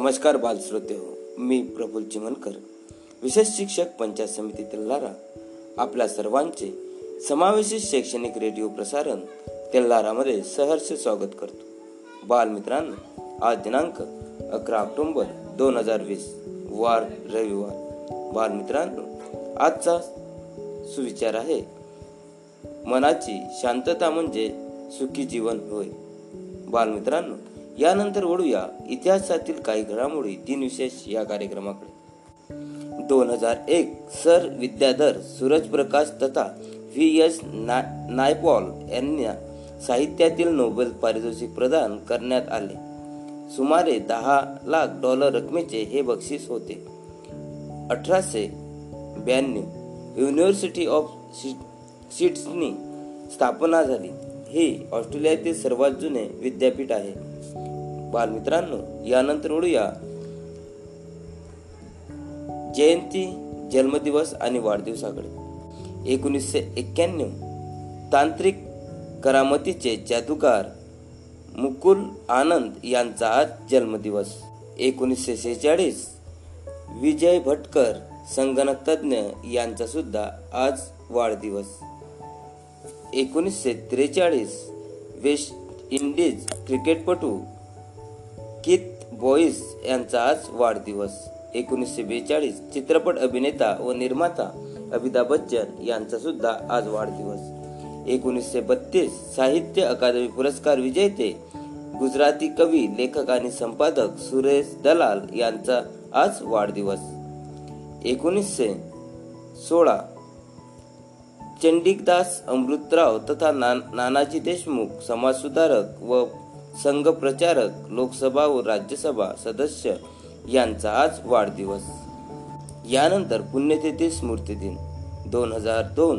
नमस्कार बालश्रोतेहो, मी प्रफुल चिमनकर, विशेष शिक्षक, पंचायत समिती तेल्हारा, आपल्या सर्वांचे समावेशित शैक्षणिक रेडिओ प्रसारण तेल्हारामध्ये सहर्ष स्वागत करतो. बालमित्रांनो, आज दिनांक 11 ऑक्टोबर 2020, वार रविवार. बालमित्रांनो, आजचा सुविचार आहे, मनाची शांतता म्हणजे सुखी जीवन होय. बालमित्रांनो, यानंतर वळूया इतिहासातील काही घडामोडी दिनविशेष या कार्यक्रमाकडे. 2001 सर विद्याधर सूरज प्रकाश तथा WS नायपॉल यांना साहित्यातील नोबेल पारितोषिक प्रदान करण्यात आले. सुमारे $10 लाख रकमेचे हे बक्षीस होते. 1892 युनिव्हर्सिटी ऑफ सिडनी स्थापना झाली. हे ऑस्ट्रेलियातील सर्वात जुने विद्यापीठ आहे. बालमित्रांनो, यानंतर ओळूया जयंती, जन्मदिवस आणि वाढदिवसाकडे. 1991 तांत्रिक करामतीचे जादूगार मुकुल आनंद यांचा आज जन्मदिवस. 1946 विजय भटकर संगणकतज्ञ यांचा सुद्धा आज वाढदिवस. 1943 वेस्ट इंडिज क्रिकेटपटू कित बॉईस यांचा आज वाढदिवस. 1942 चित्रपट अभिनेता व निर्माता अभिताभ बच्चन यांचा सुद्धा आज वाढदिवस. 1932 साहित्य अकादमी पुरस्कार विजेते गुजराती कवी, लेखक आणि संपादक सुरेश दलाल यांचा आज वाढदिवस. 1916 चंडिकदास अमृतराव तथा नानाजी देशमुख समाजसुधारक व संघ प्रचारक, लोकसभा व राज्यसभा सदस्य यांचा आज वाढदिवस. यानंतर पुण्यतिथी स्मृती दिन. 2002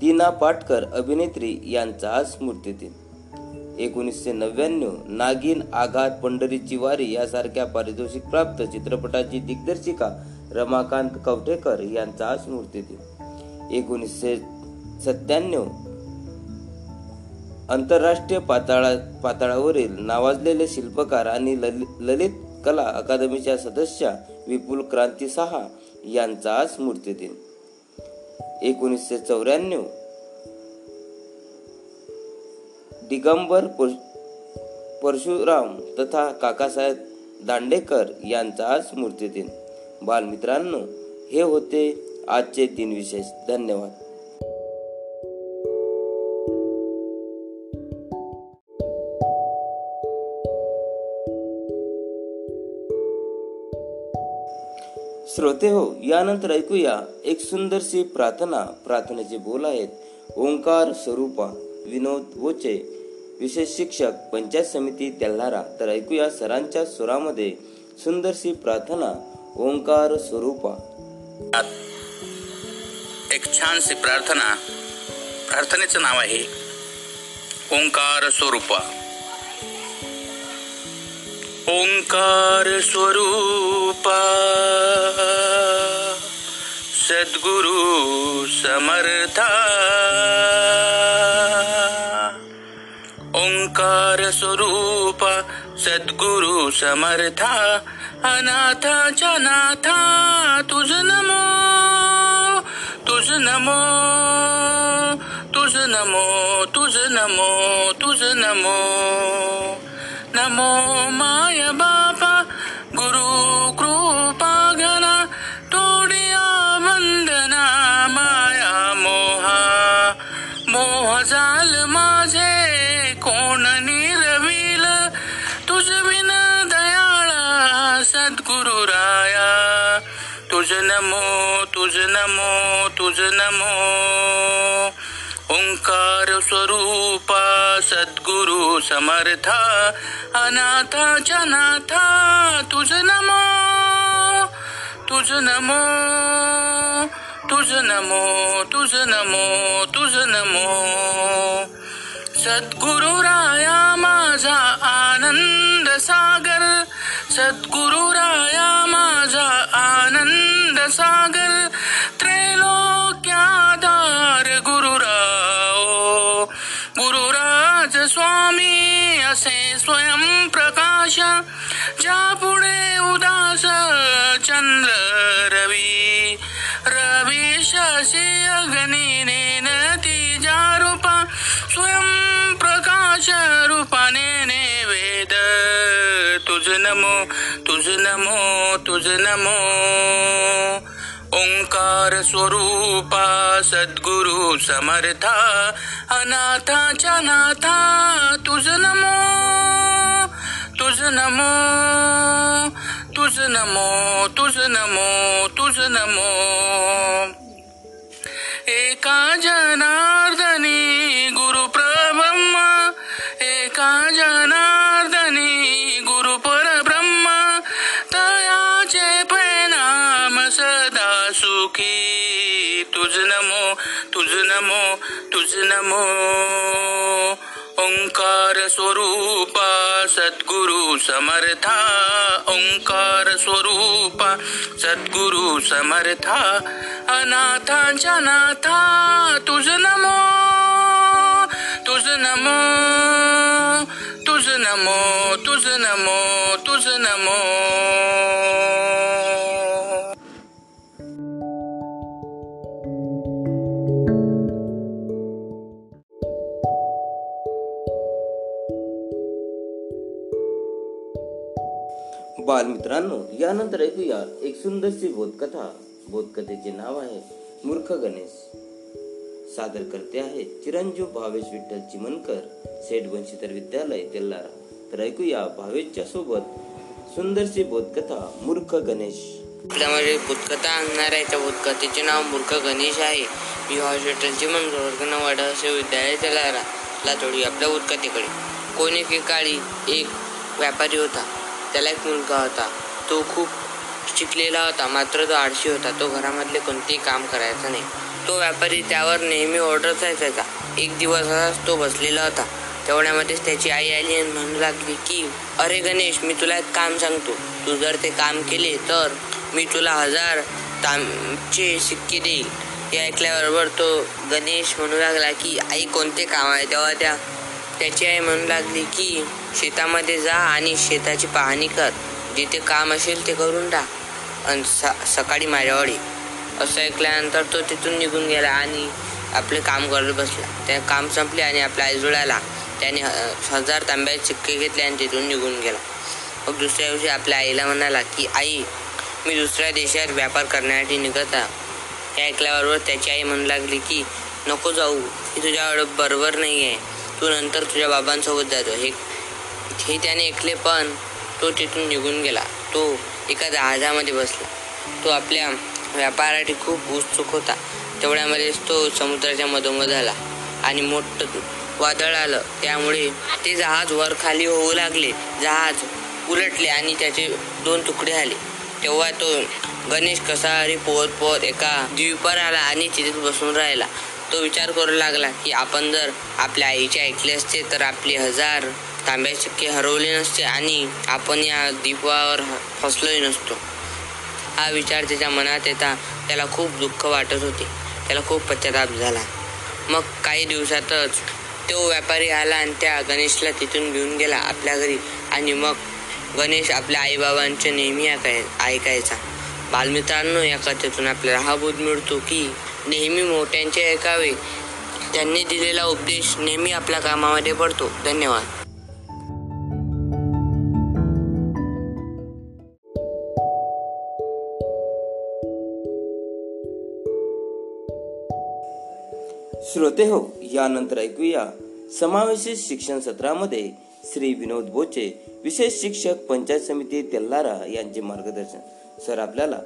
दीना पाटकर अभिनेत्री यांचा आज स्मृती दिन. 1999 नागिन, आघात, पंढरीची वारी यासारख्या पारितोषिक प्राप्त चित्रपटाची दिग्दर्शिका रमाकांत कवठेकर यांचा आज स्मृती दिन. 1997 आंतरराष्ट्रीय पातळीवरील नावाजलेले शिल्पकार आणि ललित कला अकादमीच्या सदस्या विपुल क्रांती साहा यांचा आज स्मृतिदिन. 1994 दिगंबर परशुराम तथा काकासाहेब दांडेकर यांचा आज स्मृतिदिन. बालमित्रांनो, हे होते आजचे दिनविशेष. धन्यवाद. श्रोते हो, यानंतर ऐकूया एक सुंदरशी प्रार्थना. प्रार्थनेचे बोल आहेत ओंकार स्वरूपा, विनोद बोचे, विशेष शिक्षक, पंचायत समिती तेल्हारा. तर ऐकूया सरांच्या स्वरामध्ये सुंदरशी प्रार्थना ओंकार स्वरूपा. एक छानशी प्रार्थना, प्रार्थनेचं नाव आहे ओंकार स्वरूपा. ओंकार स्वरूपा सद्गुरु समर्था. ओंकार स्वरूपा सद्गुरु समर्था, अनाथाच्या नाथा तुझ नमो, तुझ नमो, तुझ नमो, तुझ नमो, तुझ नमो. नमो माय बापा गुरु कृपा घना, तोडिया वंदना माया मोहा. मोह जाल माझे कोण निरविल, तुझ विन दयाळा सद्गुरु राया. तुझ नमो, तुझ नमो, तुझ नमो. ओंकार स्वरूपा सद्गुरु समर्था, अनाथाच्या नाथा तुझ नमो, तुझ नमो, तुझ नमो, तुझ नमो, तुझ नमो. सद्गुरु राया माझा आनंद सागर, सद्गुरु राया माझा आनंद सागर. स्वामी असे स्वयं प्रकाश, ज्यापुढे उदास चंद्र रवी, रवी शशी अग्नी नेनती, ज्या रूपा स्वयं प्रकाश रूपाने नेवेद, तुझ नमो तुझ नमो तुझ नमो, ओंकार स्वरूपा सद्गुरु समर्था, अनाथाच्या नाथा तुझ नमो तुझ नमो तुझ नमो तुझ नमो तुझ नमो, एका जनार्दनी गुरु परब्रह्म, एका जनार्दनी गुरु परब्रह्म, तयाचे परिणाम सदा सुखी, तुझ नमो तुझ नमो तुझ नमो, ओंकार स्वरूपा सद्गुरु समर्था, ओंकार स्वरूपा सद्गुरु समर्था, अनाथांच्या नाथा तुझ नमो तुझ नमो तुझ नमो तुझ नमो तुझ नमो. बालमित्रांनो, यानंतर ऐकूया एक सुंदरशी बोधकथा. बोधकथेचे नाव आहे मूर्ख गणेश. सादर करते आहे चिरंजीव भावेश विठ्ठल चिमनकर, सेठ वंशीधर विद्यालय तेल्हारा. तर ऐकूया भावेशच्या सोबत सुंदरशी बोधकथा मूर्ख गणेश. त्यामध्ये बोधकथा आणणार आहे. त्या बोधकथेचे नाव मूर्ख गणेश आहे. मी भावेश विठ्ठल चिमनकर, वर्ग नंबर 8 विद्यालय तेल्हारा. आपल्या बोधकथेकडे कोण एके काळी एक व्यापारी होता. त्याला एक मुलगा होता. तो खूप शिकलेला होता, मात्र तो आळशी होता. तो घरामधले कोणतेही काम करायचा नाही. तो व्यापारी त्यावर नेहमी ऑर्डर असायचा. एक दिवस असाच तो बसलेला होता. तेवढ्यामध्येच त्याची आई आली आणि म्हणू लागली की अरे गणेश, मी तुला एक काम सांगतो. तू जर ते काम केले तर मी तुला 1000 तांब्याचे सिक्के देईल. हे ऐकल्याबरोबर तो गणेश म्हणू लागला की आई कोणते काम आहे. तेव्हा त्याची आई म्हणू लागली की शेतामध्ये जा आणि शेताची पाहणी कर. जिथे काम असेल ते करून टाक आणि सकाळी माझ्यावर ये. असं ऐकल्यानंतर तो तिथून निघून गेला आणि आपले काम करत बसला. त्या काम संपले आणि आपल्या आईजुळ्याला त्याने 1000 तांब्याचे सिक्के घेतले आणि तिथून निघून गेला. मग दुसऱ्या दिवशी आपल्या आईला म्हणाला की आई, मी दुसऱ्या देशात व्यापार करण्यासाठी निघत आहे. हे ऐकल्याबरोबर त्याची आई म्हणू लागली की नको जाऊ, हे तुझ्या बरोबर नाही आहे. तू नंतर तुझ्या बाबांसोबत जातो. हे त्याने ऐकले पण तो तिथून निघून गेला. तो एका जहाजामध्ये बसला. तो आपल्या व्यापारासाठी खूप उत्सुक होता. तेवढ्यामध्येच तो समुद्राच्या मधोमध आला आणि मोठं वादळ आलं. त्यामुळे ते जहाज वर खाली होऊ लागले. जहाज उलटले आणि त्याचे 2 तुकडे झाले. तेव्हा तो गणेश कसारी पोहत एका द्वीपावर आला आणि तिथेच बसून राहिला. तो विचार करू लागला की आपण जर आपल्या आईचे ऐकले असते तर आपले 1000 तांब्याचे सिक्के हरवले नसते आणि आपण या द्वीपावर फसलोही नसतो. हा विचार त्याच्या मनात येता त्याला खूप दुःख वाटत होते. त्याला खूप पश्चाताप झाला. मग काही दिवसातच तो व्यापारी आला आणि त्या गणेशला तिथून घेऊन गेला आपल्या घरी. आणि मग गणेश आपल्या आईबाबांचे नेहमी ऐकायचा. बालमित्रांनो, या कथेतून आपल्याला हा बोध मिळतो की नेहमी मोठ्यांचे ऐकावे. त्यांनी दिलेला उपदेश नेहमी आपल्या कामामध्ये पडतो. धन्यवाद. श्रोते हो, यानंतर ऐकूया समावेशित शिक्षण सत्रामध्ये श्री विनोद बोचे, विशेष शिक्षक, पंचायत समिती तेल्हारा यांचे मार्गदर्शन. सर आपल्याला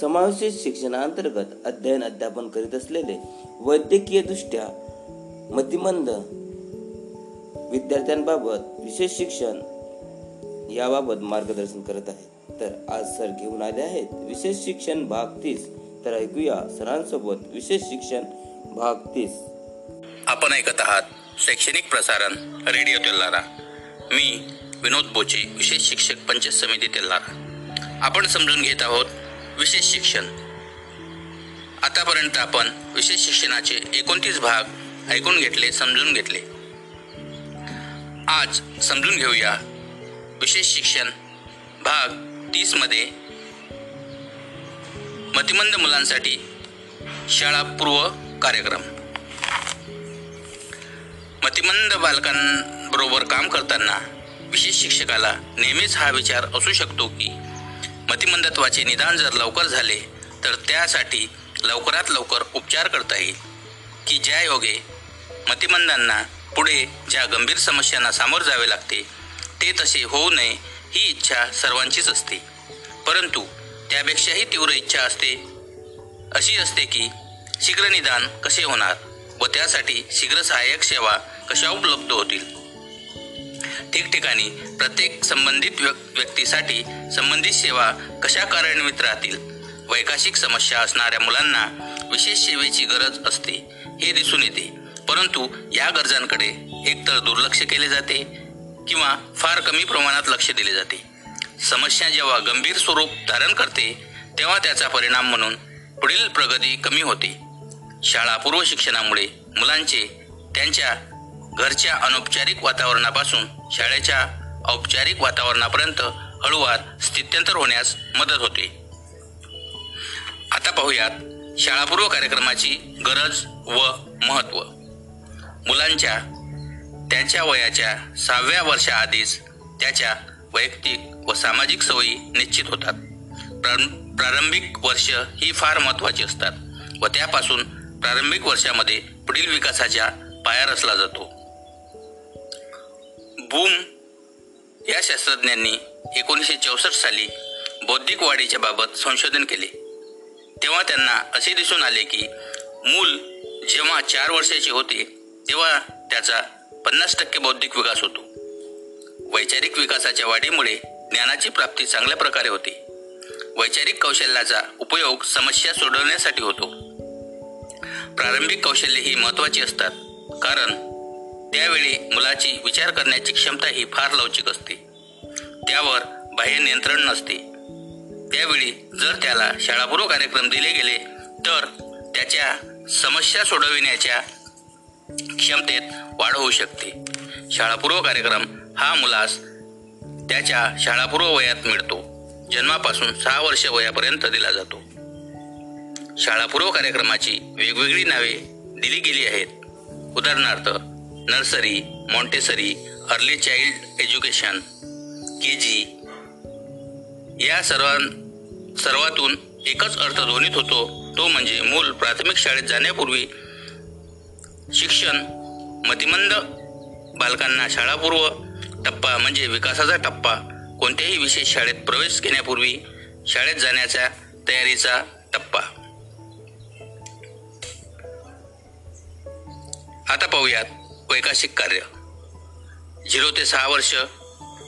समावेशित शिक्षणाअंतर्गत अध्ययन अध्यापन करीत असलेले वैद्यकीयदृष्ट्या मतिमंद विद्यार्थ्यांबाबत विशेष शिक्षण याबाबत मार्गदर्शन करत आहेत. तर आज सर घेऊन आले आहेत विशेष शिक्षण भाग 30. तर ऐकूया सरांसोबत विशेष शिक्षण भाग 30. आपण ऐकत आहात शैक्षणिक प्रसारण रेडिओ तेल्हारा. मी विनोद बोचे, विशेष शिक्षक, पंचायत समिती तेल्हारा. आपण समजून घेत आहोत विशेष शिक्षण. आतापर्यंत आपण विशेष शिक्षणाचे 29 भाग ऐकून घेतले, समजून घेतले. आज समजून घेऊया विशेष शिक्षण भाग 30 मध्ये मतिमंद मुलांसाठी शाळापूर्व कार्यक्रम. मतिमंद बालकांबरोबर काम करताना विशेष शिक्षकाला नेहमीच हा विचार असू शकतो की मतिमंदत्वाचे निदान जर लवकर झाले तर त्यासाठी लवकरात लवकर उपचार करता येईल, की ज्या योगे मतिमंदांना पुढे ज्या गंभीर समस्यांना सामोरे जावे लागते ते तसे होऊ नये ही इच्छा सर्वांचीच असते. परंतु त्यापेक्षाही तीव्र इच्छा असते अशी असते की शीघ्र निदान कसे होणार व त्यासाठी शीघ्र सहाय्यक सेवा कशा उपलब्ध होतील. ठिकठिकाणी प्रत्येक संबंधित व्यक्तीसाठी संबंधित सेवा कशा कार्यान्वित राहतील. वैकाशिक समस्या असणाऱ्या मुलांना विशेष सेवेची गरज असते हे दिसून येते, परंतु या गरजांकडे एकतर दुर्लक्ष केले जाते किंवा फार कमी प्रमाणात लक्ष दिले जाते. समस्या जेव्हा गंभीर स्वरूप धारण करते तेव्हा त्याचा परिणाम म्हणून पुढील प्रगती कमी होते. शाळापूर्व शिक्षणामुळे मुलांचे त्यांच्या घरच्या अनौपचारिक वातावरणापासून शाळेच्या औपचारिक वातावरणापर्यंत हळूवार स्थित्यंतर होण्यास मदत होते. आता पाहूयात शाळापूर्व कार्यक्रमाची गरज व महत्त्व. मुलांच्या त्यांच्या वयाच्या 6व्या वर्षाआधीच त्याच्या वैयक्तिक व सामाजिक सवयी निश्चित होतात. प्रारंभिक वर्ष ही फार महत्त्वाची असतात व त्यापासून प्रारंभिक वर्षामध्ये पुढील विकासाच्या पाया रचला जातो. बूम या शास्त्रज्ञांनी 1964 साली बौद्धिक वाढीच्या बाबत संशोधन केले तेव्हा त्यांना असे दिसून आले की मूल जेव्हा 4 वर्षाचे होते तेव्हा त्याचा 50% बौद्धिक विकास होतो. वैचारिक विकासाच्या वाढीमुळे ज्ञानाची प्राप्ती चांगल्या प्रकारे होते. वैचारिक कौशल्याचा उपयोग समस्या सोडवण्यासाठी होतो. प्रारंभिक कौशल्ये ही महत्त्वाची असतात कारण त्यावेळी मुलाची विचार करण्याची क्षमता ही फार लवचिक असते, त्यावर बाह्य नियंत्रण नसते. त्यावेळी जर त्याला शाळापूर्व कार्यक्रम दिले गेले तर त्याच्या समस्या सोडविण्याच्या क्षमतेत वाढ होऊ शकते. शाळापूर्व कार्यक्रम हा मुलास त्याच्या शाळापूर्व वयात मिळतो, जन्मापासून 6 वर्ष वयापर्यंत दिला जातो. शाळापूर्व कार्यक्रमाची वेगवेगळी नावे दिली गेली आहेत. उदाहरणार्थ nursery, Montessori, early child education, KG. या सर्वातून एकच अर्थ ध्वनित होतो तो म्हणजे मूल प्राथमिक शाळेत जाण्यापूर्वी शिक्षण. मतिमंद बालकांना शाळापूर्व टप्पा म्हणजे विकासाचा टप्पा कोणत्याही विशेष शाळेत प्रवेश घेण्यापूर्वी शाळेत जाण्याच्या तयारीचा टप्पा. आता पाहूयात वैकासिक कार्य. 0 ते 6 वर्ष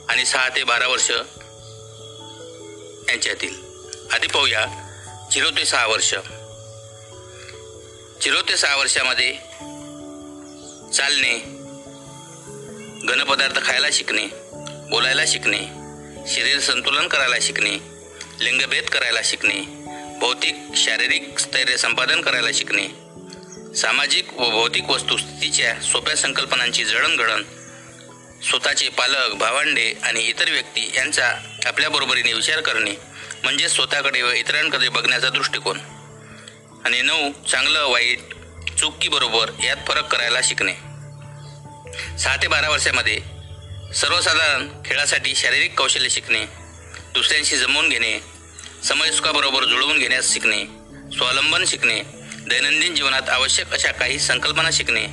आणि 6 ते 12 वर्ष यांच्यातील. आधी पाहूया 0 ते 6 वर्ष. 0 ते 6 वर्षामध्ये चालणे, घनपदार्थ खायला शिकणे, बोलायला शिकणे, शरीर संतुलन करायला शिकणे, लिंगभेद करायला शिकणे, भौतिक शारीरिक स्थैर्य संपादन करायला शिकणे, सामाजिक व भौतिक वस्तुस्थितीच्या सोप्या संकल्पनांची जडणघडण, स्वतःचे पालक, भावंडे आणि इतर व्यक्ती यांचा आपल्याबरोबरीने विचार करणे म्हणजे स्वतःकडे व इतरांकडे बघण्याचा दृष्टिकोन. आणि 9 चांगलं, वाईट, चुकीबरोबर यात फरक करायला शिकणे. 6 ते 12 वर्षामध्ये सर्वसाधारण खेळासाठी शारीरिक कौशल्य शिकणे, दुसऱ्यांशी जमवून घेणे, समयस्काबरोबर जुळवून घेण्यास शिकणे, स्वावलंबन शिकणे, दैनंदिन जीवनात आवश्यक अशा काही संकल्पना शिकणे,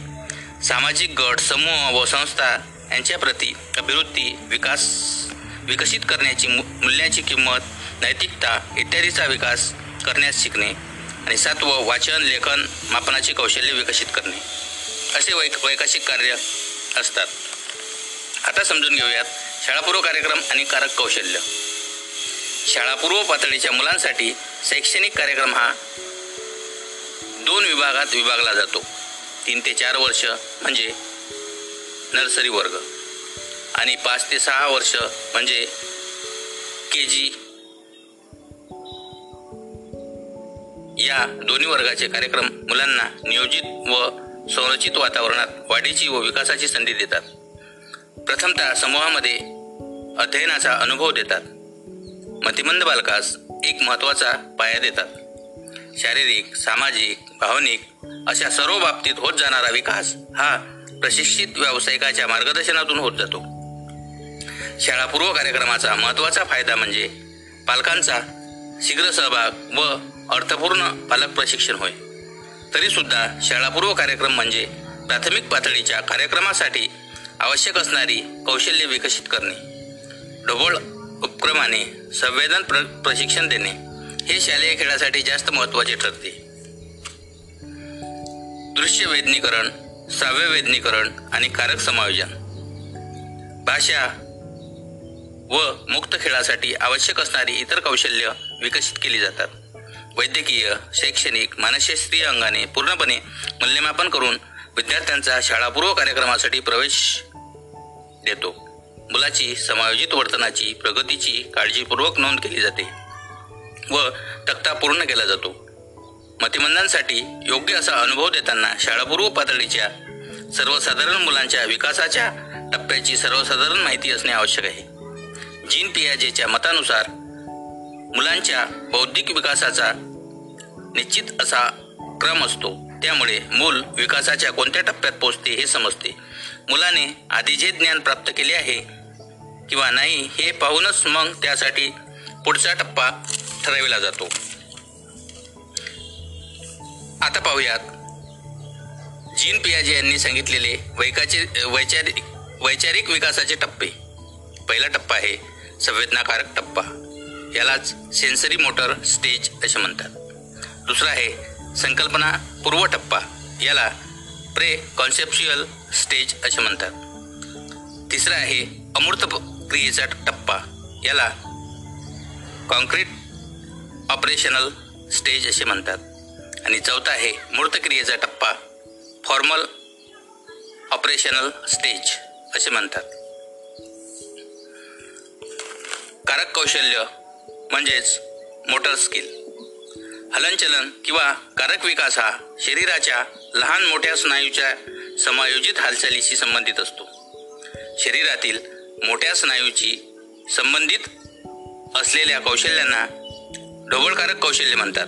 सामाजिक गट, समूह व संस्था यांच्या प्रति अभिवृत्ती विकसित करण्याची मूल्याची किंमत, नैतिकता इत्यादीचा विकास करण्यास शिकणे. आणि 7 वाचन, लेखन, मापनाची कौशल्य विकसित करणे असे वैकासिक कार्य असतात. आता समजून घेऊयात शाळापूर्व कार्यक्रम आणि कारक कौशल्य. शाळापूर्व पातळीच्या मुलांसाठी शैक्षणिक कार्यक्रम हा 2 विभागात विभागला जातो. 3 ते 4 वर्ष म्हणजे नर्सरी वर्ग आणि 5 ते 6 वर्ष म्हणजे KG. या दोन्ही वर्गाचे कार्यक्रम मुलांना नियोजित व संरचित वातावरणात वाढीची व विकासाची संधी देतात. प्रथमतः समूहामध्ये अध्ययनाचा अनुभव देतात. मतिमंद बालकास एक महत्त्वाचा पाया देतात. शारीरिक, सामाजिक, भावनिक अशा सर्व बाबतीत होत जाणारा विकास हा प्रशिक्षित व्यावसायिकाच्या मार्गदर्शनातून होत जातो. शाळापूर्व कार्यक्रमाचा महत्त्वाचा फायदा म्हणजे पालकांचा शीघ्र सहभाग व अर्थपूर्ण पालक प्रशिक्षण होय. तरीसुद्धा शाळापूर्व कार्यक्रम म्हणजे प्राथमिक पातळीच्या कार्यक्रमासाठी आवश्यक असणारी कौशल्ये विकसित करणे. ढोबळ उपक्रमाने संवेदन प्रशिक्षण देणे हे शालेय खेळासाठी जास्त महत्त्वाचे ठरते. दृश्य वेदनीकरण, श्राव्य वेदनीकरण आणि कारक समायोजन, भाषा व मुक्त खेळासाठी आवश्यक असणारी इतर कौशल्य विकसित केली जातात. वैद्यकीय, शैक्षणिक, मानसशास्त्रीय अंगाने पूर्णपणे मूल्यमापन करून विद्यार्थ्यांचा शाळापूर्व कार्यक्रमासाठी प्रवेश देतो. मुलाची समायोजित वर्तनाची प्रगतीची काळजीपूर्वक नोंद केली जाते व तक्ता पूर्ण केला जातो. मतिमंदांसाठी योग्य असा अनुभव देताना शाळापूर्व पातळीच्या सर्वसाधारण मुलांच्या विकासाच्या टप्प्याची सर्वसाधारण माहिती असणे आवश्यक आहे. जीन पियाजेच्या मतानुसार मुलांच्या बौद्धिक विकासाचा निश्चित असा क्रम असतो. त्यामुळे मूल विकासाच्या कोणत्या टप्प्यात पोहोचते हे समजते. मुलाने आधी जे ज्ञान प्राप्त केले आहे किंवा नाही हे पाहूनच मग त्यासाठी पुढचा टप्पा ठरविला जातो. आता पाहूयात जीन पियाजे यांनी सांगितलेले वैचारिक विकासाचे टप्पे. पहिला टप्पा आहे संवेदनाकारक टप्पा, यालाच सेन्सरी मोटर स्टेज असे म्हणतात. दुसरा आहे संकल्पनापूर्व टप्पा, याला प्रे कॉन्सेप्च्युअल स्टेज असे म्हणतात. तिसरा आहे अमूर्त क्रियेचा टप्पा, याला कॉन्क्रीट ऑपरेशनल स्टेज असे म्हणतात. आणि चौथा आहे मूर्त क्रियेचा टप्पा, फॉर्मल ऑपरेशनल स्टेज असे म्हणतात. कारक कौशल्य म्हणजेच मोटर स्किल. हलनचलन किंवा कारक विकास हा शरीराच्या लहान मोठ्या स्नायूच्या समायोजित हालचालीशी संबंधित असतो. शरीरातील मोठ्या स्नायूची संबंधित असलेल्या कौशल्यांना ढोबळकारक कौशल्य म्हणतात.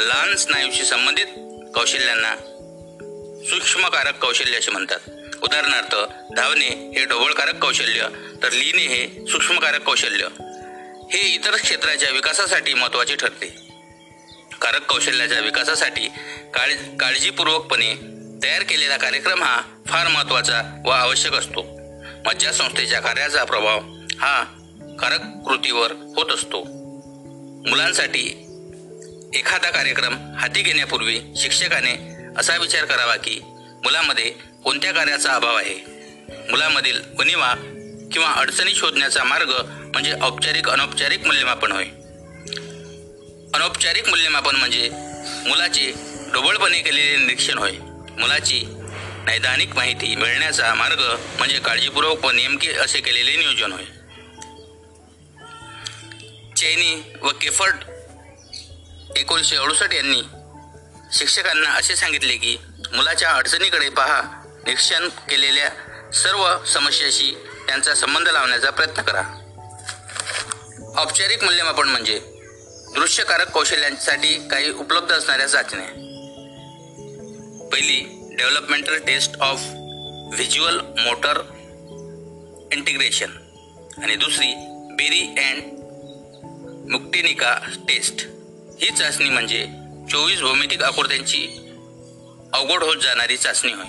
लहान स्नायूशी संबंधित कौशल्यांना सूक्ष्मकारक कौशल्य असे म्हणतात. उदाहरणार्थ धावणे हे ढोबळकारक कौशल्य तर लिहिणे हे सूक्ष्मकारक कौशल्य. हे इतर क्षेत्राच्या विकासासाठी महत्त्वाचे ठरते. कारक कौशल्याच्या विकासासाठी काळजीपूर्वकपणे तयार केलेला कार्यक्रम हा फार महत्त्वाचा व आवश्यक असतो. मज्जासंस्थेच्या कार्याचा प्रभाव हा कारक कृतीवर होत असतो. मुलांसाठी एखादा कार्यक्रम हाती घेण्यापूर्वी शिक्षकाने असा विचार करावा की मुलामध्ये कोणत्या कार्याचा अभाव आहे. मुलामधील वणिवा किंवा अडचणी शोधण्याचा मार्ग म्हणजे औपचारिक अनौपचारिक मूल्यमापन होय. अनौपचारिक मूल्यमापन म्हणजे मुलाचे ढोबळपणे केलेले निरीक्षण होय. मुलाची नैदानिक माहिती मिळण्याचा मार्ग म्हणजे काळजीपूर्वक व नेमके असे केलेले नियोजन होय. चेनी व केफर्ट 1968 यांनी शिक्षकांना असे सांगितले की मुलाच्या अडचणीकडे पहा, निरीक्षण केलेल्या सर्व समस्याशी त्यांचा संबंध लावण्याचा प्रयत्न करा. औपचारिक मूल्यमापन म्हणजे दृश्यकारक कौशल्यांसाठी काही उपलब्ध असणाऱ्या चाचण्या. पहिली developmental test of visual motor integration आणि दुसरी बेरी अँड मुक्टेनिका टेस्ट. ही चाचणी म्हणजे 24 भौमितिक आकृत्यांची अवघड होत जाणारी चाचणी होय.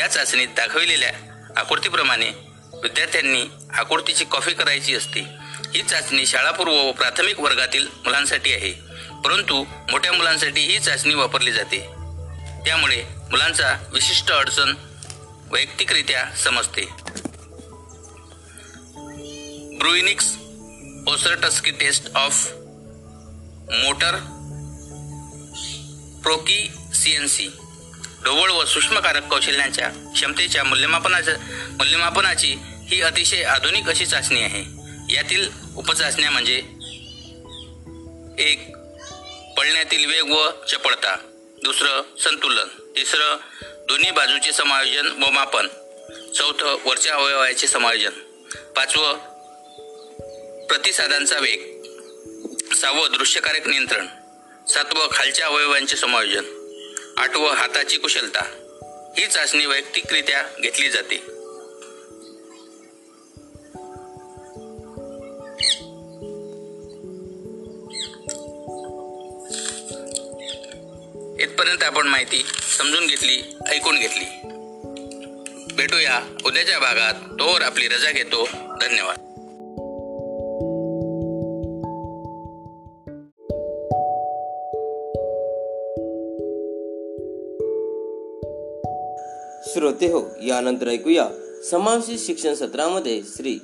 या चाचणीत दाखविलेल्या आकृतीप्रमाणे विद्यार्थ्यांनी आकृतीची कॉपी करायची असते. ही चाचणी शाळापूर्व व प्राथमिक वर्गातील मुलांसाठी आहे, परंतु मोठ्या मुलांसाठी ही चाचणी वापरली जाते. त्यामुळे मुलांचा विशिष्ट अडचण वैयक्तिकरित्या समजते. Bruininks Oseretsky test of motor proficiency ढोबळ व सूक्ष्मकारक कौशल्यांच्या क्षमतेच्या मूल्यमापनाची ही अतिशय आधुनिक अशी चाचणी आहे. यातील उपचाचण्या म्हणजे एक पळण्यातील वेग व चपळता, दुसरं संतुलन, तिसरं दोन्ही बाजूचे समायोजन व मापन, चौथं वरच्या अवयवाचे समायोजन, पाचवं प्रतिसादांचा वेग. 6वं दृश्यकारक नियंत्रण. 7वं खालच्या अवयवांचे समायोजन. 8वं हाताची कुशलता. ही चाचणी वैयक्तिकरित्या घेतली जाते. इथपर्यंत आपण माहिती समजून घेतली, ऐकून घेतली. भेटूया उद्याच्या भागात. तोवर आपली रजा घेतो. धन्यवाद. श्रोते हो, यानंतर ऐकूया समावेश शिक्षण सत्रामध्ये श्री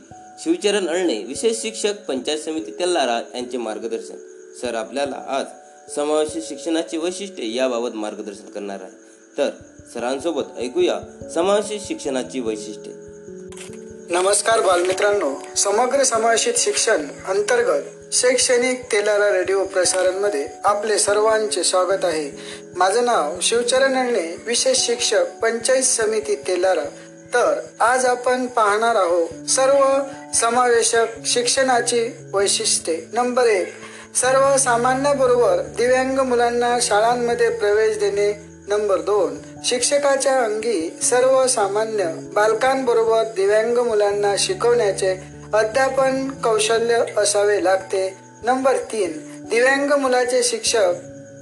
शिवचरण अणणे विशेष शिक्षक पंचायत समिती तेल्हारा यांचे मार्गदर्शन. सर आपल्याला आज समावेश शिक्षणाचे वैशिष्ट्ये याबाबत मार्गदर्शन करणार आहे. तर सरांसोबत ऐकूया समावेश शिक्षणाची वैशिष्ट्ये. नमस्कार बालमित्रांनो, समग्र समावेशित शिक्षण अंतर्गत शैक्षणिक तेल्हारा रेडिओ प्रसारणमध्ये आपले सर्वांचे स्वागत आहे. माझं नाव शिवचरण अणणे, विशेष शिक्षक पंचायत समिती तेल्हारा. तर आज आपण पाहणार आहोत सर्व समावेशक शिक्षणाची वैशिष्ट्ये. नंबर 1, सर्वसामान्याबरोबर दिव्यांग मुलांना शाळांमध्ये प्रवेश देणे. नंबर 2, शिक्षकाच्या अंगी सर्वसामान्य बालकांबरोबर दिव्यांग मुलांना शिकवण्याचे अध्यापन कौशल्य असावे लागते. नंबर 3, दिव्यांग मुलाचे शिक्षक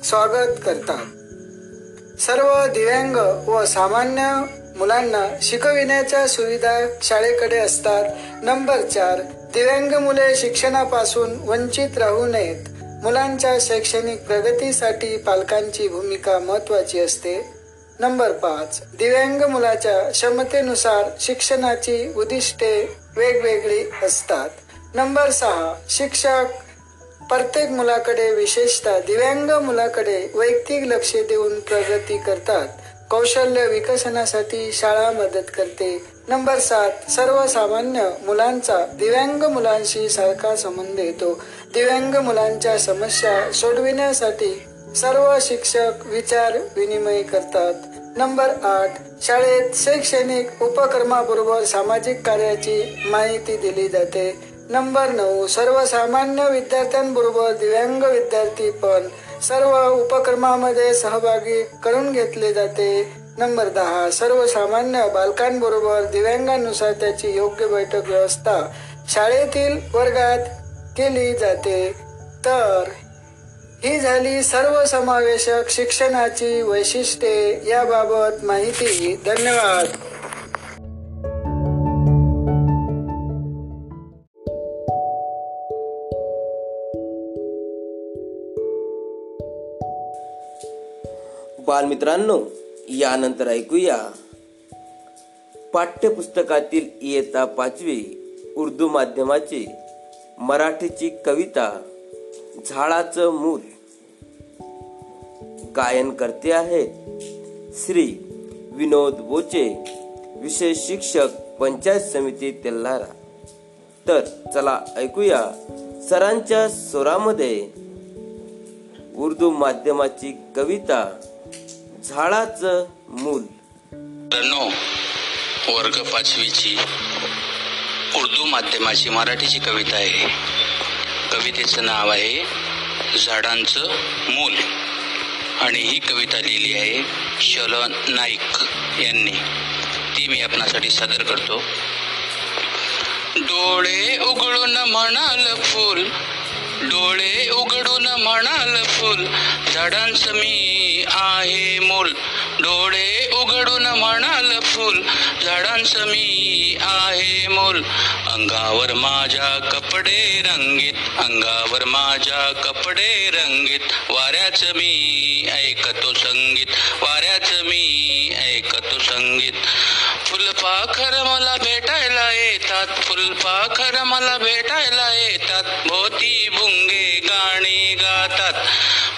स्वागत करतात. सर्व दिव्यांग व सामान्य मुलांना शिकविण्याच्या सुविधा शाळेकडे असतात. नंबर 4, दिव्यांग मुले शिक्षणापासून वंचित राहू नयेत. मुलांच्या शैक्षणिक प्रगतीसाठी पालकांची भूमिका महत्त्वाची असते. नंबर 5, दिव्यांग मुलाच्या क्षमतेनुसार शिक्षणाची उद्दिष्टे वेगवेगळी असतात. नंबर 6, शिक्षक प्रत्येक मुलाकडे, विशेषतः दिव्यांग मुलाकडे वैयक्तिक लक्ष देऊन प्रगती करतात. कौशल्य विकसनासाठी शाळा मदत करते. नंबर 7, सर्वसामान्य मुलांचा दिव्यांग मुलांशी सारखा संबंध येतो. दिव्यांग मुलांच्या समस्या सोडविण्यासाठी सर्व शिक्षक विचार विनिमय करतात. नंबर 8, शाळेत शैक्षणिक उपक्रमाबरोबर सामाजिक कार्याची माहिती दिली जाते. नंबर 9, सर्वसामान्य विद्यार्थ्यांबरोबर दिव्यांग विद्यार्थी पण सर्व उपक्रमामध्ये सहभागी करून घेतले जाते. नंबर 10, सर्वसामान्य बालकांबरोबर दिव्यांगानुसार त्याची योग्य बैठक व्यवस्था शाळेतील वर्गात केली जाते. तर ही झाली सर्वसमावेशक शिक्षणाची वैशिष्ट्ये याबाबत माहिती. धन्यवाद. बालमित्रांनो, यानंतर ऐकूया पाठ्यपुस्तकातील इयत्ता 5वी उर्दू माध्यमाची मराठीची कविता झाडाचं मूल. गायन करते आहेत श्री विनोद बोचे, विशेष शिक्षक पंचायत समिती तेल्हारा. तर चला ऐकूया सरांच्या स्वरामध्ये उर्दू माध्यमाची कविता झाडाचं मूल. वर्ग 5वीची उर्दू माध्यमाची मराठीची कविता आहे. कवितेचं नाव आहे झाडांचं मूल आणि ही कविता लिहिली आहे शलोन नाईक यांनी. ती मी आपणासाठी सादर करतो. डोळे उघडून म्हणाल फुल, डोळे उघडून म्हणाल फुल, झाडांचं मी आहे मूल. डोळे उघडून म्हणाल फुल, झाडांचं मी आहे मूल. अंगावर माझ्या कपडे रंगीत, अंगावर माझ्या कपडे रंगीत, वाऱ्याचं मी ऐकतो संगीत, वाऱ्याचं मी ऐकतो संगीत. फुलपाखर मला भेटायला येतात, फुलपाखर मला भेटायला येतात, भोवती भुंगे गाणी गातात.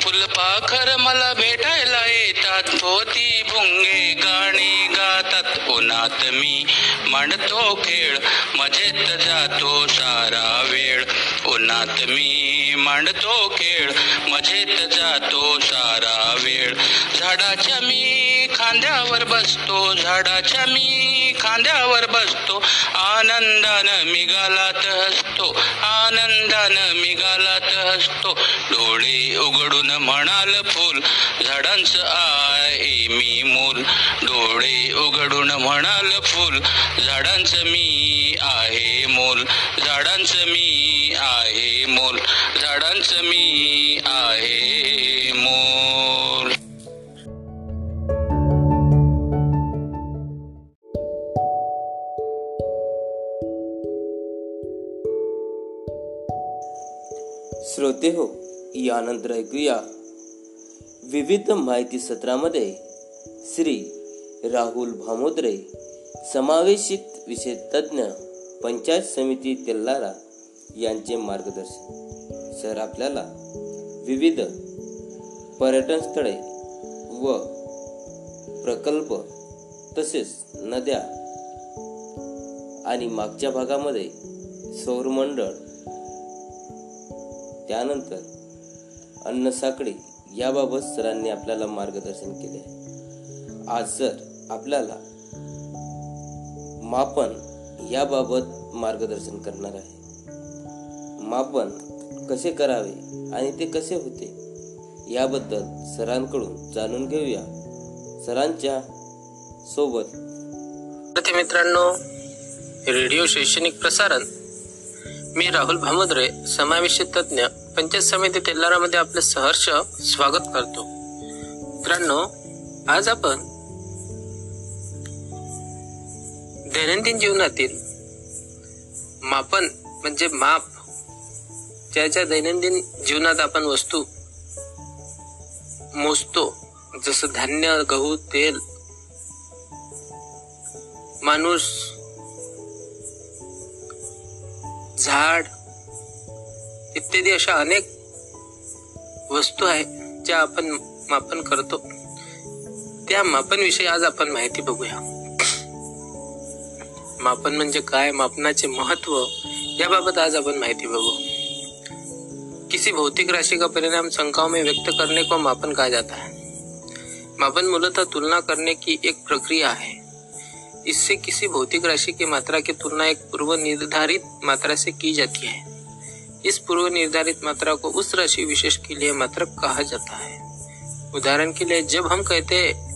फुलपाखर मला भेटायला येतात, भोवती भुंगे गाणी गातात. उन्हात मी मांडतो खेळ, मजेत जातो सारा वेळ. उन्हात मी मांडतो खेळ, मजेत जातो सारा वेळ. झाडाच्या मी खांद्यावर बसतो, झाडाच्या मी खांद्यावर बसतो, आनंदानं मी गालात हसतो, आनंदानं मी गालात हसतो. डोळे उघडून म्हणाल फुल, झाडांचं आहे मी मूल. डोळे उघडून म्हणाल फुल, झाडांचं मी आहे मूल. झाडांचं मी आहे मूल, झाडांचं मी आहे मूल. श्रोतेहो, यानंतर ऐकूया विविध माहिती सत्रामध्ये श्री राहुल भामोद्रे, समावेशित विषय तज्ज्ञ, पंचायत समिती तेल्हारा यांचे मार्गदर्शन. सर आपल्याला विविध पर्यटन स्थळे व प्रकल्प तसेच नद्या आणि मागच्या भागामध्ये सौरमंडळ, त्यानंतर अन्नसाखळी याबाबत सरांनी आपल्याला मार्गदर्शन केले. आज सर आपल्याला मापन याबाबत मार्गदर्शन करणार आहे. मापन कसे करावे आणि ते कसे होते याबद्दल सरांकडून जाणून घेऊया. सरांच्या सोबत विद्यार्थी मित्रांनो, रेडिओ शैक्षणिक प्रसारण, मी राहुल भामोद्रे, समावेशित तज्ज्ञ, पंचायत समिती तेल्हारामध्ये आपले सहर्ष स्वागत करतो. मित्रांनो, आज आपण दैनंदिन जीवनातील मापन म्हणजे माप, ज्याच्या दैनंदिन जीवनात आपण वस्तू मोजतो, जसं धान्य, गहू, तेल, माणूस, झाड इत्यादी अशा अनेक वस्तू आहेत ज्या आपण मापन करतो. त्या मापन विषयी आज आपण माहिती बघूया. मापन म्हणजे काय, मापनाचे महत्व याबाबत आज आपण माहिती बघू. किसी भौतिक राशि का परिणाम संख्याओं में व्यक्त करने को मापन कहा जाता है. मापन मूलतः तुलना करने की एक प्रक्रिया है. इससे किसी भौतिक राशि की मात्रा की तुलना एक पूर्व निर्धारित मात्रा से की जाती है. इस पूर्व निर्धारित मात्रा को उस राशि विशेष के लिए मात्रक कहा जाता है. उदाहरण के लिए, जब हम कहते हैं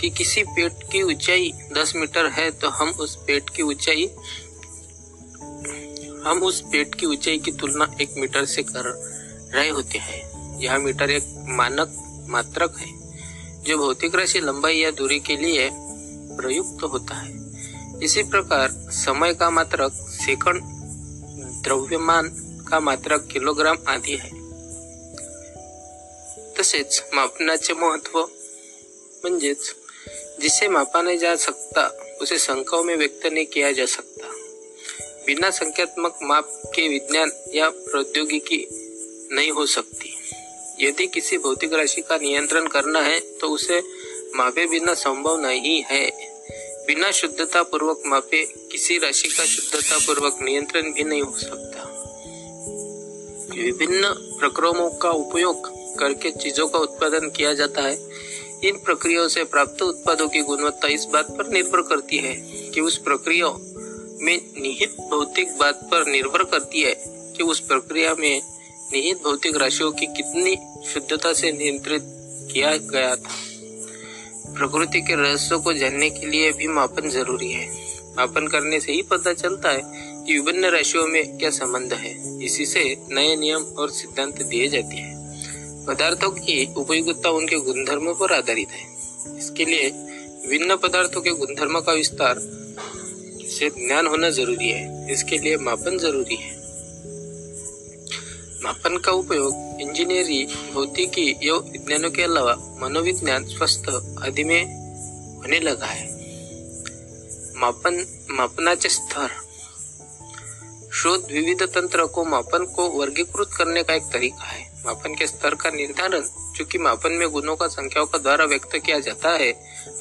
कि किसी पेट की ऊंचाई 10 मीटर है, तो हम उस पेट की ऊंचाई की तुलना 1 मीटर से कर रहे होते हैं. यह मीटर एक मानक मात्रक है जो भौतिक राशि लंबाई या दूरी के लिए प्रयुक्त होता है. इसी प्रकार समय का मात्रक सेकंड, द्रव्यमान का मात्रक किलोग्राम आदि है. तसेच मापनाचे महत्व म्हणजे जिसे मापा नहीं जा सकता उसे संख्याओं में व्यक्त नहीं किया जा सकता. बिना संख्यात्मक माप के विज्ञान या प्रौद्योगिकी नहीं हो सकती. यदि किसी भौतिक राशि का नियंत्रण करना है तो उसे मापे बिना संभव नहीं है. बिना शुद्धता पूर्वक मापे किसी राशि का शुद्धता पूर्वक नियंत्रण भी नहीं हो सकता. विभिन्न प्रक्रमों का उपयोग करके चीजों का उत्पादन किया जाता है. इन प्रक्रियाओं से प्राप्त उत्पादों की गुणवत्ता इस बात पर निर्भर करती है कि उस प्रक्रिया में निहित भौतिक बात पर निर्भर करती है कि उस प्रक्रिया में निहित भौतिक राशियों की कितनी शुद्धता से नियंत्रित किया गया था. प्रकृति के रहस्यों को जानने के लिए भी मापन जरूरी है. मापन करने से ही पता चलता है कि विभिन्न राशियों में क्या संबंध है. इसी से नए नियम और सिद्धांत दिए जाते हैं. पदार्थों की उपयोगिता उनके गुणधर्मों पर आधारित है. इसके लिए विभिन्न पदार्थों के गुणधर्मों का विस्तार से ज्ञान होना जरूरी है. इसके लिए मापन जरूरी है. मापन का उपयोग इंजीनियरिंग, भौतिकी एवं विज्ञानों के अलावा मनोविज्ञान, स्वास्थ्य आदि में होने लगा है. मापनाचे स्तर शोध विविध तंत्र को मापन को वर्गीकृत करने का एक तरीका है. मापन के स्तर का निर्धारण, चूंकि मापन में गुणों का संख्याओं का द्वारा व्यक्त किया जाता है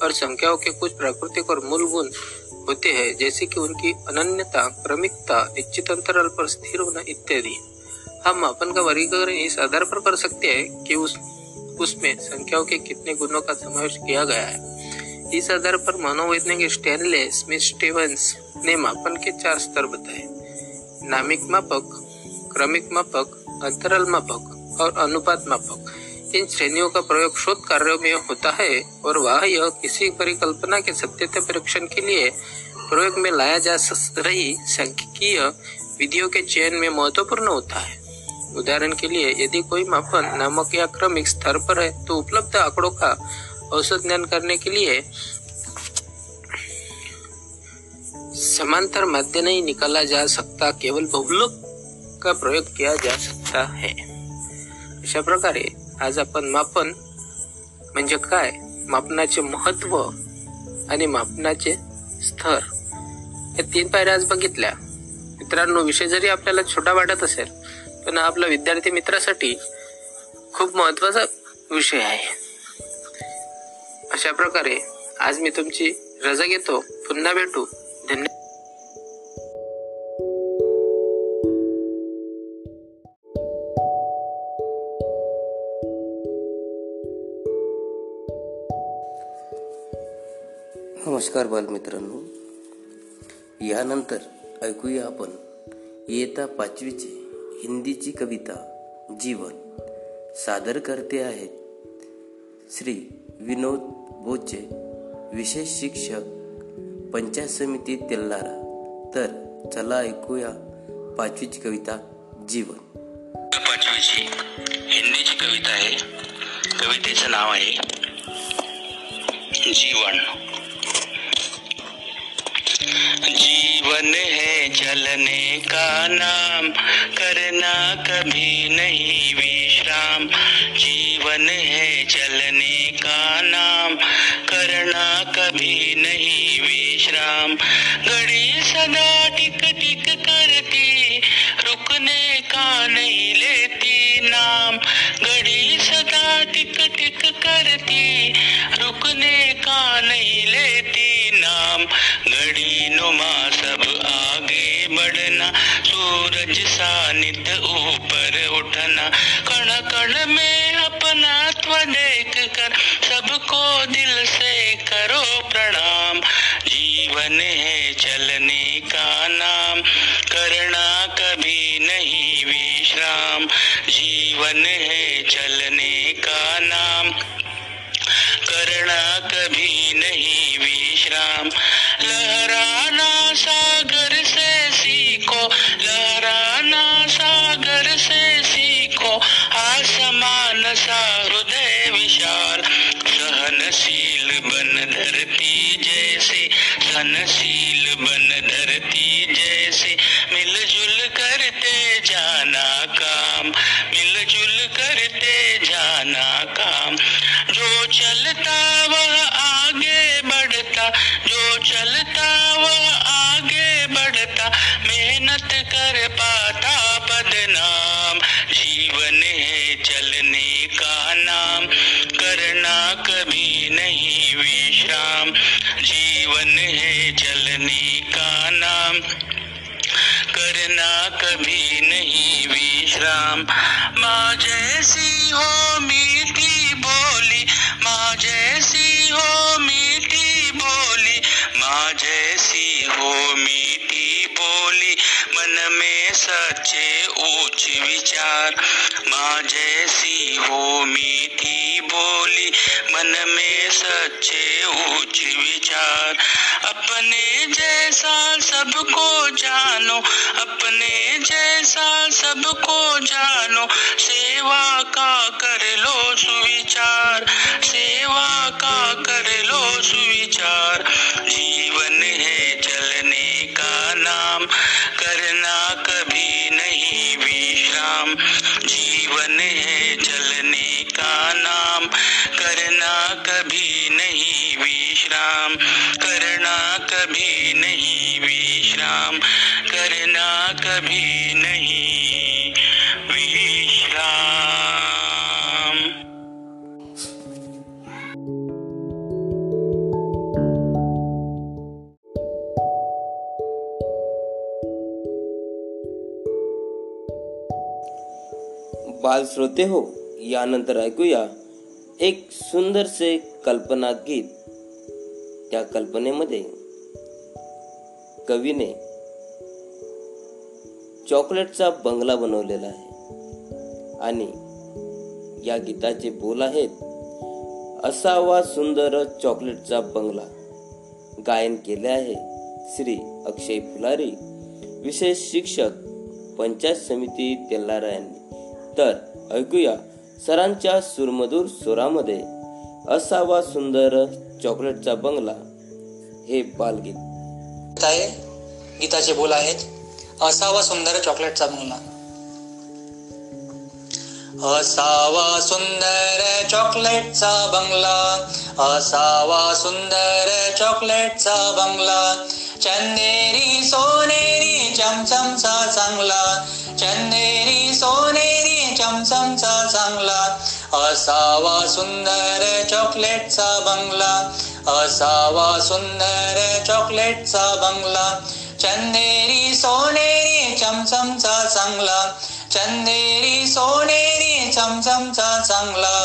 और संख्याओं के कुछ प्राकृतिक और मूल गुण होते हैं, जैसे कि उनकी अनन्यता, क्रमिकता, निश्चित अंतराल पर स्थिर होना इत्यादि. हम मापन का वर्गीकरण इस आधार पर कर सकते हैं कि उसमें संख्याओं के कितने गुणों का समावेश किया गया है। इस आधार पर मनोवैज्ञानिक स्टैनले स्मिथ स्टीवंस ने मापन के 4 स्तर बताए, नामिक मापक, क्रमिक मापक, अंतराल मापक और अनुपात मापक। इन श्रेणियों का प्रयोग शोध कार्यों में होता है और वह यह किसी परिकल्पना के सत्यता परीक्षण के लिए प्रयोग में लाया जा रही सांख्यिकीय विधियों के चयन में महत्वपूर्ण होता है। उदाहरण के लिए, यदि कोई मापन नामक या क्रमिक स्तर पर है तो उपलब्ध आंकड़ों का औसत ज्ञान करने के लिए समांतर माध्य नहीं निकाला जा सकता, केवल बहुलक का प्रयोग किया जा सकता है। अशा प्रकारे आज आपण मापन म्हणजे काय, मापनाचे महत्व आणि मापनाचे स्तर या 3 पायऱ्या आज बघितल्या। मित्रांनो, विषय जरी आपल्याला छोटा वाटत असेल पण आपला विद्यार्थी मित्रासाठी खूप महत्वाचा विषय आहे। अशा प्रकारे आज मी तुमची रजा घेतो, पुन्हा भेटू, धन्यवाद। नमस्कार बालमित्रांनो, यानंतर ऐकूया आपण इयत्ता 5वीची हिंदीची कविता जीवन सादर करते आहेत श्री विनोद बोचे, विशेष शिक्षक, पंचायत समिती तेल्हारा। तर चला ऐकूया 5वीची कविता जीवन। 5वीची हिंदीची कविता आहे, कवितेचं नाव आहे जीवन। जीवन है चलने का नाम, करना कभी नहीं विश्राम। जीवन है चलने का नाम, करना कभी नहीं विश्राम। घड़ी सदा टिक टिक करती, रुकने का नहीं लेती नाम। घड़ी सदा टिक टिक करती, रुकने का नहीं लेती नाम। घड़ी नुमा सब आगे बढ़ना, सूरज सानिध ऊपर उठना। कण कण में अपना त्व देख कर, सबको दिल से करो प्रणाम। जीवन है चलने का नाम, करना कभी नहीं विश्राम। जीवन है चलने का नाम, करना कभी नहीं विश्राम। लहराना सागर से सीखो, लहराना सागर से सीखो। आसमान सा हृदय विशाल, सहनशील बन धरती जैसे, सहनशील बन धरती जैसे। मिलजुल करते जाना काम, मिलजुल करते जाना काम। जो चलता वह आगे बढ़ता, जो चलता वह आगे बढ़ता। मेहनत कर पाता बदनाम। जीवन है चलने का नाम, करना कभी नहीं विश्राम। जीवन है चलने का नाम, करना कभी नहीं विश्राम। माँ जैसी हो मीठी बोली, माँ जैसी हो मीठी बोली। माँ जैसी हो मीठी बोली, मन में सचे ऊंच विचार। माँ जैसी हो मीठी बोली, मन में सचे ऊंच विचार। अपने जैसा सबको जानो, अपने जैसा सबको जानो। सेवा का कर लो सुविचार, सेवा का कर लो सुविचार। जीवन है चलने का नाम, करना कभी नहीं विश्राम। जीवन है चलने का नाम, करना कभी नहीं विश्राम। करना कभी नहीं विश्राम, करना कभी नहीं विश्राम। बाल श्रोते हो, यानंतर ऐकूया एक सुंदरसे कल्पना गीत. त्या कल्पनेमध्ये कवीने चॉकलेटचा बंगला बनवलेला आहे आणि या गीताचे बोल आहेत, असावा सुंदर चॉकलेटचा बंगला. गायन केले आहे श्री अक्षय फुलारी, विशेष शिक्षक पंचायत समिती तेल्हारा यांनी. तर ऐकूया सरांच्या सुरमधूर स्वरामध्ये असावा सुंदर चॉकलेटचा बंगला हे बालगीत. गीताचे बोल आहेत, असावा सुंदर चॉकलेटचा बंगला. असावा सुंदर चॉकलेटचा बंगला, असावा सुंदर चॉकलेटचा बंगला. चंदेरी सोनेरी चमचमचा चांगला, चंदेरी सोनेरी चमचमचा चांगला. असावा सुंदर चॉकलेटचा बंगला, असावा सुंदर चॉकलेटचा बंगला. चंदेरी सोनेरी चमचमचा चांगला, चंदेरी सोनेरी चमचमचा चांगला.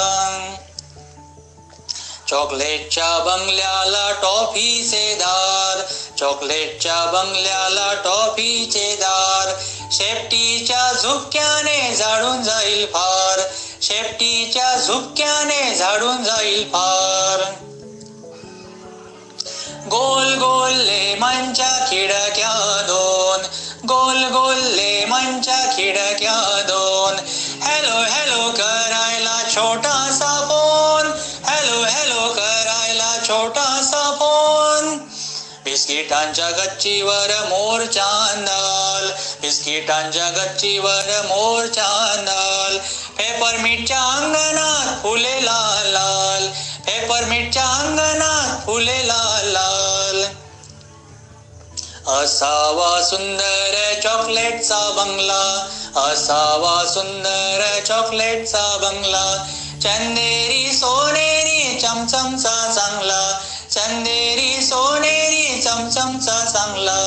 चॉकलेटच्या बंगल्याला टॉफीचे दार, चॉकलेटच्या बंगल्याला टॉफीचे दार. शेपटीच्या झुपक्याने झाडून जाईल फार, शेपटीच्या झुपक्याने झाडून जाईल फार. गोल गोल्ले मंच्या खिडक्या दोन, गोल गोल्ले मंच्या खिडक्या दोन. हॅलो हॅलो करायला छोटासा फोन, हॅलो हॅलो करायला छोटासा फोन. बिस्किटांच्या गच्चीवर मोर चांदल, बिस्किटांच्या गच्चीवर मोर चांदल. पेपरमिटच्या अंगणात फुले लाल लाल, पेपरमिटच्या अंगणात फुले लाल लाल. असावा सुंदर चॉकलेटचा बंगला, असावा सुंदर चॉकलेटचा बंगला. चंदेरी सोनेरी चमचमचा चांगला, चंदेरी सोनेरी चमचमचा चांगला.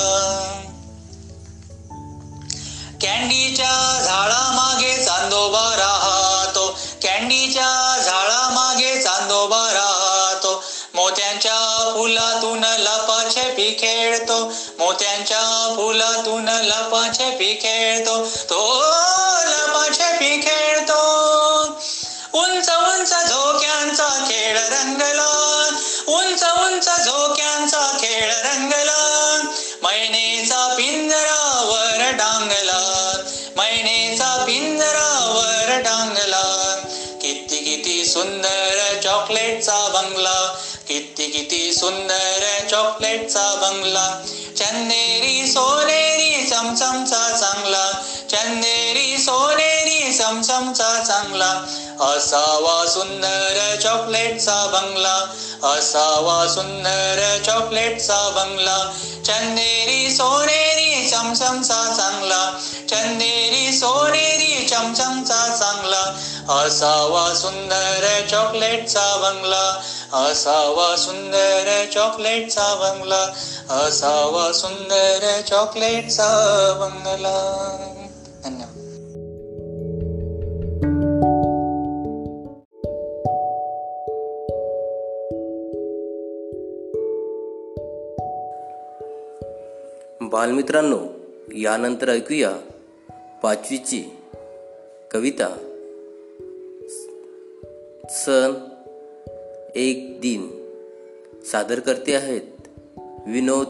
कॅन्डीच्या झाडामागे चांदोबा राहतो, कॅन्डीच्या झाडामागे चांदोबा राहतो. मोत्यांच्या फुलातून लपाछपी खेळतो, मोत्यांच्या फुलातून लपाछपी खेळतो, तो लपाछपी खेळतो. उंच उंच झोक्यांचा खेळ रंगला, उंच उंच झोक्यांचा खेळ रंगला. मैनेचा पिंजरावर डांगला, मैनेचा पिंजरावर डांगला. किती किती सुंदर चॉकलेटचा बंगला, किती किती सुंदर चॉकलेटचा बंगला. चंदेरी सोनेरी चमचमचा चांगला, चंदेरी सोनेरी चमचमचा चांगला. असावा सुंदर चॉकलेटचा बंगला, असावा सुंदर चॉकलेटचा बंगला. चंदेरी सोनेरी चमचमचा चांगला, चंदेरी सोनेरी चमचमचा चांगला. असावा सुंदर चॉकलेटचा बंगला, असावा सुंदर चॉकलेटचा बंगला, असावा सुंदर चॉकलेटचा बंगला. धन्यवाद. बालमित्रांनो, यानंतर ऐकूया पाचवीची कविता सन एक दिन. सादर करते आहेत विनोद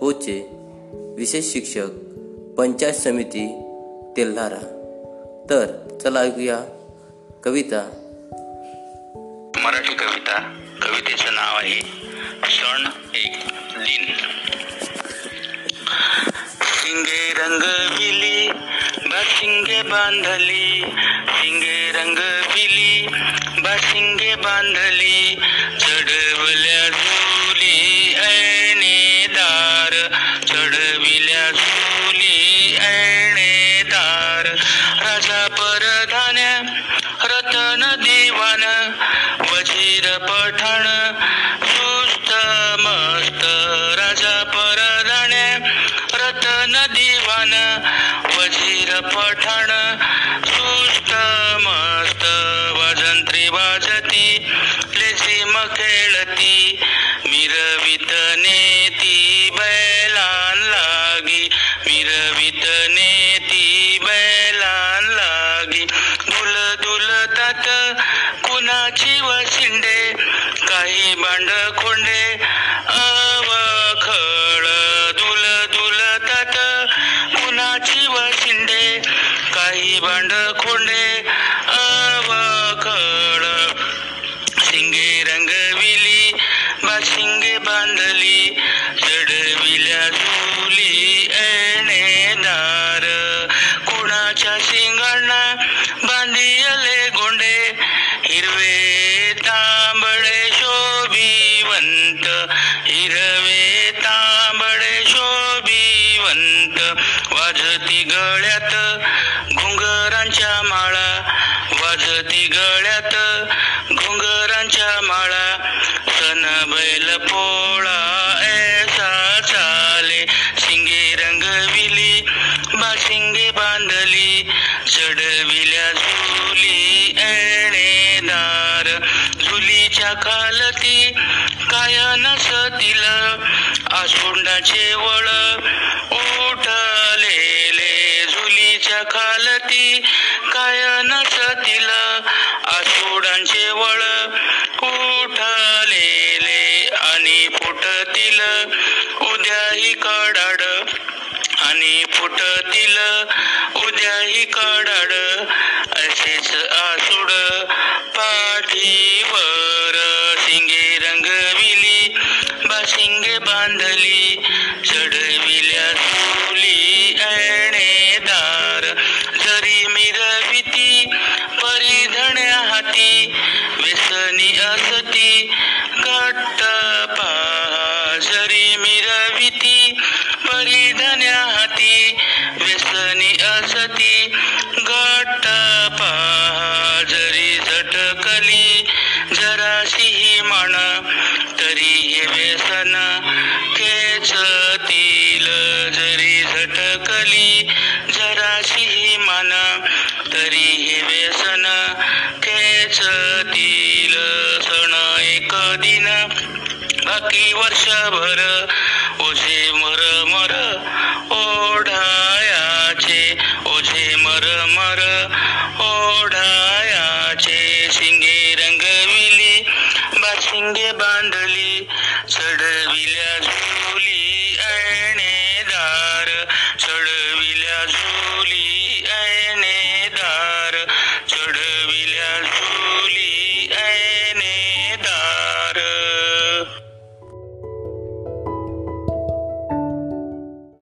बोचे, विशेष शिक्षक पंचायत समिती तेल्हारा. तर चला ऐकूया कविता. मराठी कविता. कवितेचं नाव आहे सण एक दिन. शिंगे रंगविली बाशिंगे बांधली, शिंगे रंगविली बाशिंगे बांधली. चढवल्या झुली ऐणेदार, चढविल्या झुली ऐणेदार. राजा परधान्या रतन दिवान, वजीर पठाण सुस्त मस्त. राजा परधान्या रतन दिवान, वजीर पठाण सुस्त सोंडाचे वळ उठलेले झुलीच्या खालती काय नसतील आसोडांचे वळ उठलेले आणि फुटतील उद्याही कडाड आणि फुटतील उद्याही कडाड असेच आसूड पाठीवर शिंगे रंगविली बाशिंगे बांधली चढविल्या सुली ऐणेदार जरी मिरविती परिधण्या हाती व्यसनी असती घट्ट पहा जरी मिरविती परिधण्या हाती व्यसनी असती घट्ट पहा जरी झटकली जराशीही म्हण तरी हे व्यसन खेचतील जरी झटकली जराशीही म्हण तरी हे व्यसन खेचतील सण एक दिन बाकी वर्षभर